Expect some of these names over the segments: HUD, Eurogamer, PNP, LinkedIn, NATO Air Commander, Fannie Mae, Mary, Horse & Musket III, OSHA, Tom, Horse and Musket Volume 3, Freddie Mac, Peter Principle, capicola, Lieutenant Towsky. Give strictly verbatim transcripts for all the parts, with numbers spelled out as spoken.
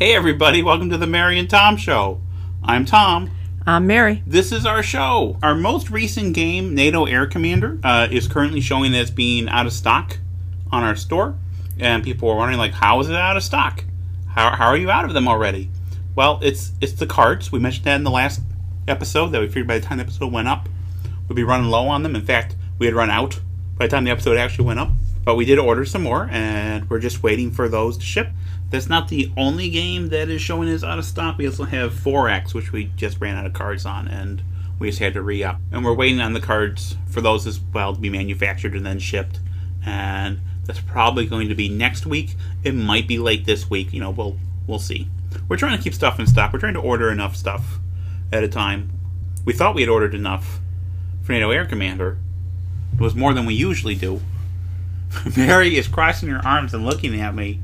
Hey everybody, welcome to the Mary and Tom Show. I'm Tom. I'm Mary. This is our show. Our most recent game, NATO Air Commander, uh, is currently showing as being out of stock on our store. And people are wondering, like, how is it out of stock? How, how are you out of them already? Well, it's it's the carts. We mentioned that in the last episode, that we figured by the time the episode went up, we'd be running low on them. In fact, we had run out by the time the episode actually went up. But we did order some more, and we're just waiting for those to ship. That's not the only game that is showing as out of stock. We also have four X, which we just ran out of cards on, and we just had to re-up. And we're waiting on the cards for those as well to be manufactured and then shipped. And that's probably going to be next week. It might be late this week. You know, we'll, we'll see. We're trying to keep stuff in stock. We're trying to order enough stuff at a time. We thought we had ordered enough for NATO Air Commander. It was more than we usually do. Mary is crossing her arms and looking at me,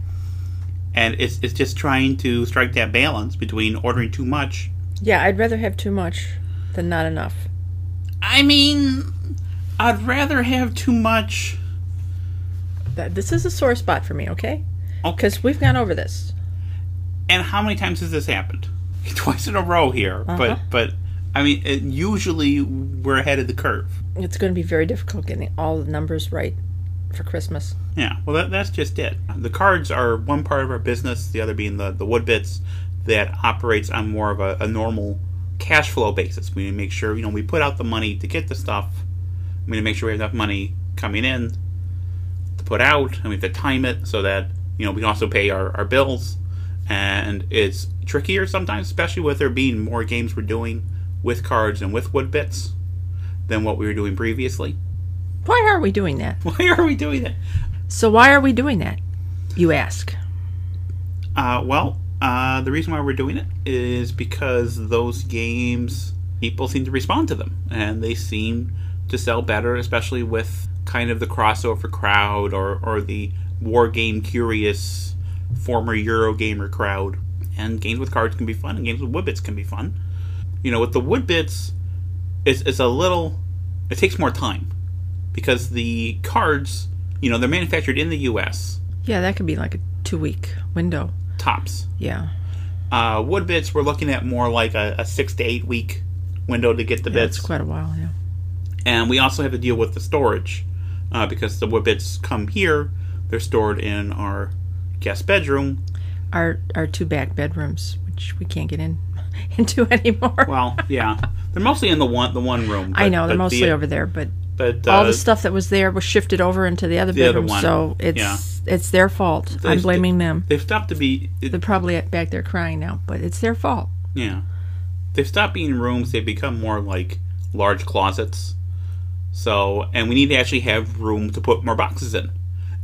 and it's it's just trying to strike that balance between ordering too much. Yeah, I'd rather have too much than not enough. I mean, I'd rather have too much. That, this is a sore spot for me, okay? Because okay. We've gone over this. And how many times has this happened? Twice in a row here, uh-huh. but but I mean, it, usually we're ahead of the curve. It's going to be very difficult getting all the numbers right for Christmas. Yeah, well that, that's just it. The cards are one part of our business, the other being the, the wood bits that operates on more of a, a normal cash flow basis. We need to make sure, you know, we put out the money to get the stuff. We need to make sure we have enough money coming in to put out, and we have to time it so that, you know, we can also pay our, our bills. And it's trickier sometimes, especially with there being more games we're doing with cards and with wood bits than what we were doing previously. Why are we doing that? Why are we doing that? So why are we doing that, you ask? Uh, well, uh, the reason why we're doing it is because those games, people seem to respond to them. And they seem to sell better, especially with kind of the crossover crowd or, or the war game curious former Eurogamer crowd. And games with cards can be fun, and games with woodbits can be fun. You know, with the woodbits, it's, it's a little... It takes more time. Because the cards, you know, they're manufactured in the U S Yeah, that could be like a two-week window. Tops. Yeah. Uh, wood bits, we're looking at more like a, a six- to eight-week window to get the yeah, bits. That's quite a while, yeah. And we also have to deal with the storage. Uh, because the wood bits come here, they're stored in our guest bedroom. Our our two back bedrooms, which we can't get in into anymore. Well, yeah. They're mostly in the one, the one room. But, I know, they're mostly the, over there, but... But, uh, all the stuff that was there was shifted over into the other the bedroom, other so it's yeah. it's their fault. They, I'm blaming they, them. They've stopped to be... It, They're probably back there crying now, but it's their fault. Yeah. They've stopped being rooms. They've become more like large closets. So, and we need to actually have room to put more boxes in.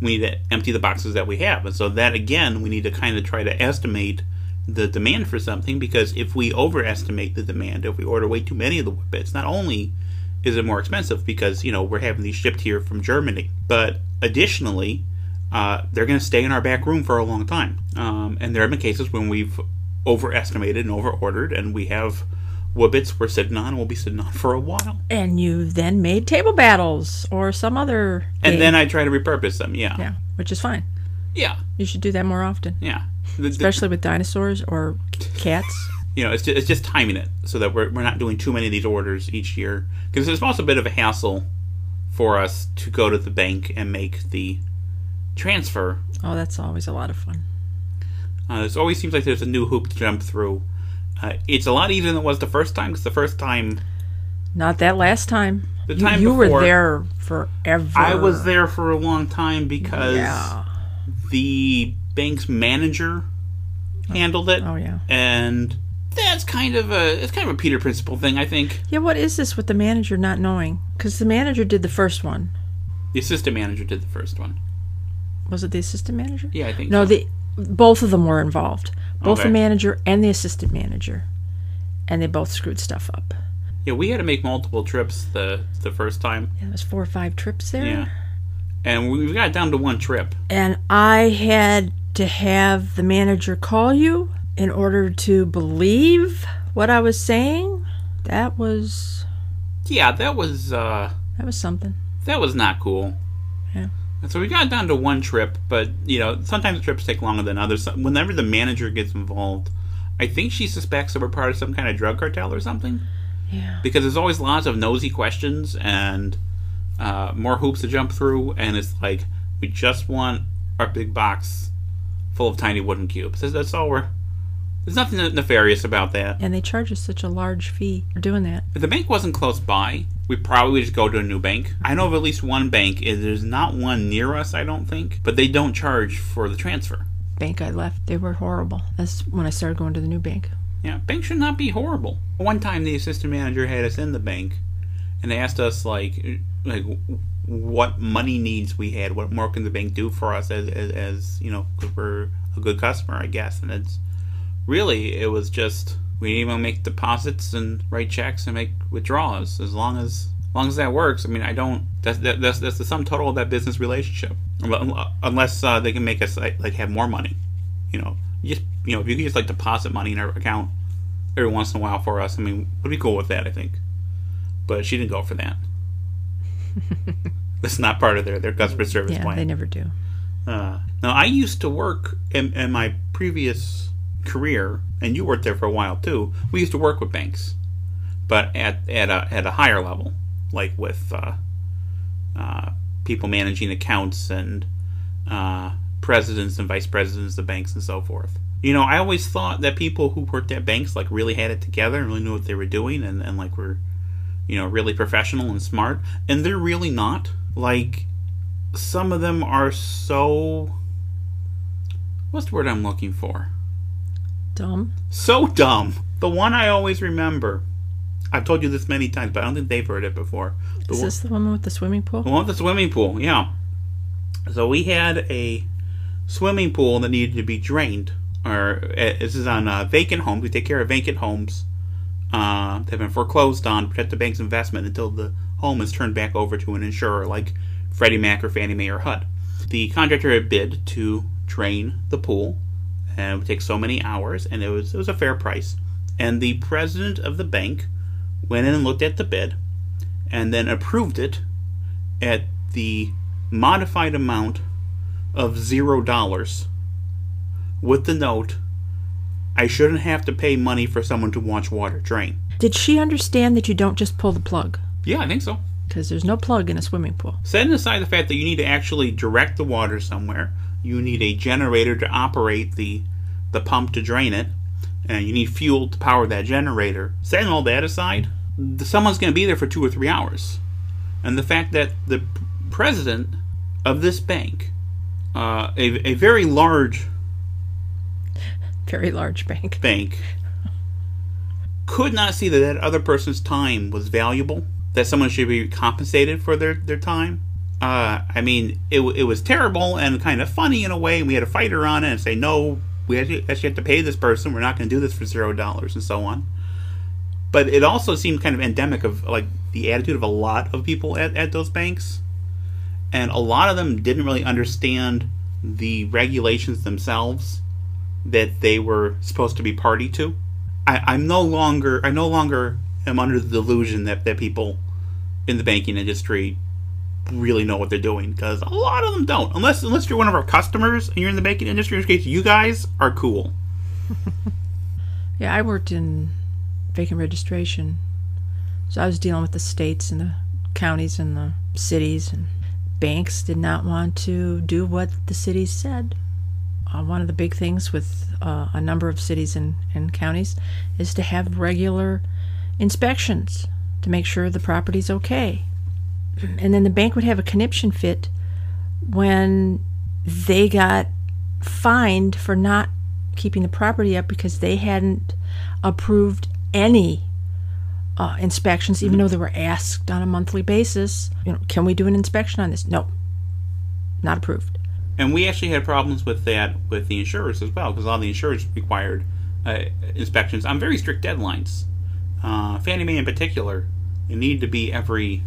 We need to empty the boxes that we have. And so that, again, we need to kind of try to estimate the demand for something, because if we overestimate the demand, if we order way too many of the wood bits, not only... is it more expensive because, you know, we're having these shipped here from Germany. But additionally, uh, they're going to stay in our back room for a long time. Um, and there have been cases when we've overestimated and overordered, and we have woodbits we're sitting on and we'll be sitting on for a while. And you then made table battles or some other game. And then I try to repurpose them, yeah. Yeah, which is fine. Yeah. You should do that more often. Yeah. The, the, Especially with dinosaurs or cats. You know, it's just, it's just timing it so that we're we're not doing too many of these orders each year. Because it's also a bit of a hassle for us to go to the bank and make the transfer. Oh, that's always a lot of fun. Uh, it always seems like there's a new hoop to jump through. Uh, it's a lot easier than it was the first time, because the first time... Not that last time. The time you, you before, were there forever. I was there for a long time because yeah. the bank's manager handled it. Oh, yeah. And... That's kind of a it's kind of a Peter Principle thing, I think. Yeah, what is this with the manager not knowing? Because the manager did the first one. The assistant manager did the first one. Was it the assistant manager? Yeah, I think no, so. No, the both of them were involved. Both okay. the manager and the assistant manager. And they both screwed stuff up. Yeah, we had to make multiple trips the, the first time. Yeah, there was four or five trips there. Yeah. And we got down to one trip. And I had to have the manager call you in order to believe what I was saying. That was... Yeah, that was... Uh, that was something. That was not cool. Yeah. And so we got down to one trip, but, you know, sometimes trips take longer than others. Whenever the manager gets involved, I think she suspects that we're part of some kind of drug cartel or something. Yeah. Because there's always lots of nosy questions and uh, more hoops to jump through, and it's like, we just want our big box full of tiny wooden cubes. That's, that's all we're... There's nothing nefarious about that. And they charge us such a large fee for doing that. If the bank wasn't close by, we'd probably just go to a new bank. I know of at least one bank. There's not one near us, I don't think. But they don't charge for the transfer. Bank I left, they were horrible. That's when I started going to the new bank. Yeah, banks should not be horrible. One time the assistant manager had us in the bank, and they asked us, like, like what money needs we had. What more can the bank do for us as, as, as you know, because we're a good customer, I guess. And it's... Really, it was just, we need to make deposits and write checks and make withdrawals. As long as, as long as that works, I mean, I don't, that's, that, that's, that's the sum total of that business relationship. Unless uh, they can make us, like, like, have more money. You know, you just, you know, if you can just, like, deposit money in our account every once in a while for us, I mean, we'd be cool with that, I think. But she didn't go for that. That's not part of their, their customer service yeah, plan. Yeah, they never do. Uh, now, I used to work in, in my previous... career, and you worked there for a while too. We used to work with banks, but at at a at a higher level, like with uh, uh, people managing accounts and uh, presidents and vice presidents of banks and so forth. You know, I always thought that people who worked at banks like really had it together and really knew what they were doing, and, and like were, you know, really professional and smart. And they're really not. Like, some of them are so. What's the word I'm looking for? Dumb. So dumb. The one I always remember. I've told you this many times, but I don't think they've heard it before. The Is this one, the woman with the swimming pool? The one with the swimming pool, yeah. So we had a swimming pool that needed to be drained. Or uh, this is on uh, vacant homes. We take care of vacant homes. Uh, they've been foreclosed on, protect the bank's investment until the home is turned back over to an insurer like Freddie Mac or Fannie Mae or H U D. The contractor had bid to drain the pool. And it would take so many hours, and it was it was a fair price. And the president of the bank went in and looked at the bid, and then approved it at the modified amount of zero dollars, with the note, I shouldn't have to pay money for someone to watch water drain. Did she understand that you don't just pull the plug? Yeah, I think so. Because there's no plug in a swimming pool. Setting aside the fact that you need to actually direct the water somewhere, you need a generator to operate the the pump to drain it, and you need fuel to power that generator. Setting all that aside, someone's going to be there for two or three hours. And the fact that the president of this bank, uh, a, a very large... Very large bank. Bank. Could not see that that other person's time was valuable, that someone should be compensated for their, their time. Uh, I mean, it it was terrible and kind of funny in a way. We had to fight her on it and say, no, we actually have to pay this person. We're not going to do this for zero dollars and so on. But it also seemed kind of endemic of like the attitude of a lot of people at, at those banks. And a lot of them didn't really understand the regulations themselves that they were supposed to be party to. I, I'm no longer, I no longer am under the delusion that, that people in the banking industry really know what they're doing, because a lot of them don't, unless unless you're one of our customers and you're in the banking industry, in which case you guys are cool. Yeah, I worked in vacant registration, so I was dealing with the states and the counties and the cities, and banks did not want to do what the cities said. Uh, one of the big things with uh, a number of cities and, and counties is to have regular inspections to make sure the property's okay. And then the bank would have a conniption fit when they got fined for not keeping the property up because they hadn't approved any uh, inspections, even though they were asked on a monthly basis, you know, can we do an inspection on this? No, not approved. And we actually had problems with that with the insurers as well, because all the insurers required uh, inspections on very strict deadlines. Uh, Fannie Mae in particular, it needed to be every...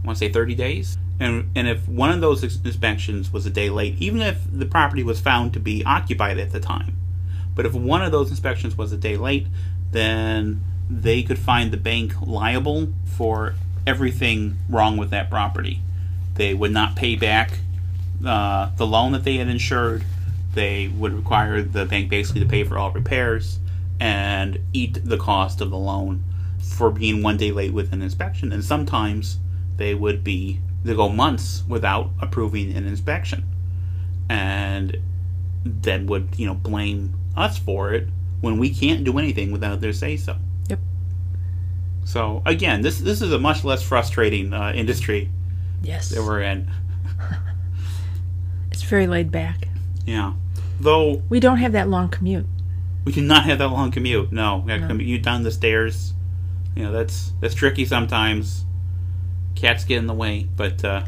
I want to say thirty days. And and if one of those inspections was a day late, even if the property was found to be occupied at the time, but if one of those inspections was a day late, then they could find the bank liable for everything wrong with that property. They would not pay back uh, the loan that they had insured. They would require the bank basically to pay for all repairs and eat the cost of the loan for being one day late with an inspection. And sometimes they would be, they go months without approving an inspection, and then would, you know, blame us for it when we can't do anything without their say-so. Yep. So again, this this is a much less frustrating uh, industry. Yes. That we're in. It's very laid back. Yeah. Though we don't have that long commute. We do not have that long commute. No, we no. commute down the stairs. You know, that's that's tricky sometimes. Cats get in the way, but uh,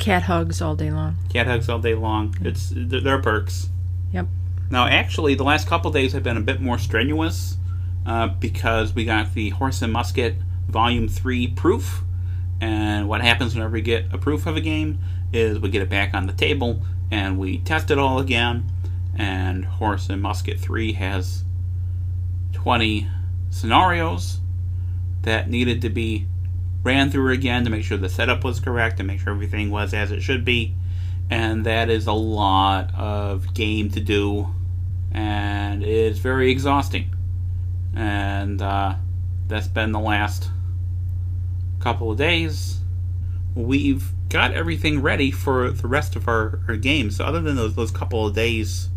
cat hugs all day long. Cat hugs all day long. Mm-hmm. It's there are perks. Yep. Now, actually, the last couple of days have been a bit more strenuous uh, because we got the Horse and Musket Volume three proof. And what happens whenever we get a proof of a game is we get it back on the table and we test it all again. And Horse and Musket three has twenty scenarios that needed to be ran through again to make sure the setup was correct and make sure everything was as it should be. And that is a lot of game to do, and it's very exhausting. And uh, that's been the last couple of days. We've got everything ready for the rest of our, our games. So other than those, those couple of days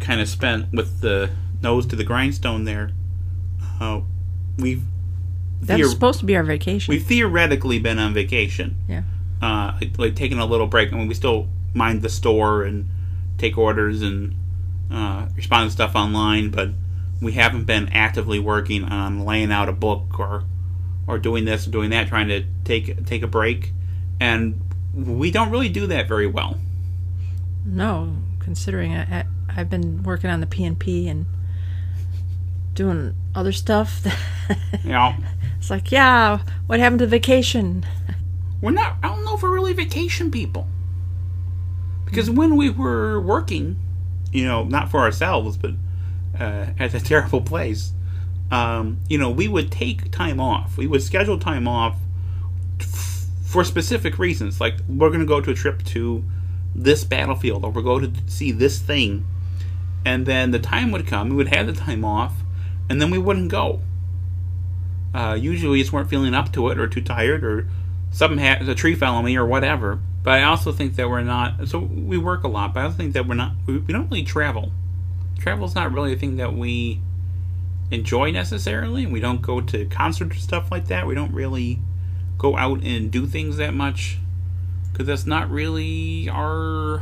kind of spent with the nose to the grindstone there, uh, we've... That's theor- supposed to be our vacation. We've theoretically been on vacation. Yeah. Uh, like, like taking a little break. I mean, we still mind the store and take orders and uh, respond to stuff online, but we haven't been actively working on laying out a book or or doing this or doing that, trying to take take a break. And we don't really do that very well. No, considering I, I, I've been working on the P N P and doing other stuff. Yeah. It's like, yeah, what happened to vacation? We're not, I don't know if we're really vacation people. Because when we were working, you know, not for ourselves, but uh, at a terrible place, um, you know, we would take time off. We would schedule time off f- for specific reasons. Like, we're going to go to a trip to this battlefield, or we're going to see this thing. And then the time would come, we would have the time off, and then we wouldn't go. Uh, usually we just weren't feeling up to it, or too tired, or... Something ha- a tree fell on me or whatever. But I also think that we're not... So we work a lot, but I also think that we're not... We, we don't really travel. Travel's not really a thing that we enjoy necessarily. We don't go to concerts or stuff like that. We don't really go out and do things that much. Because that's not really our...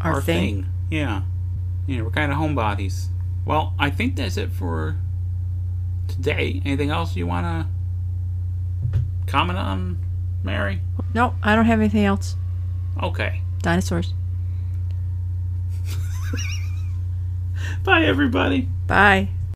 Our, our thing. thing. Yeah. You know, we're kind of homebodies. Well, I think that's it for today. Anything else you want to... comment on, Mary? No, I don't have anything else. Okay. Dinosaurs. Bye, everybody. Bye.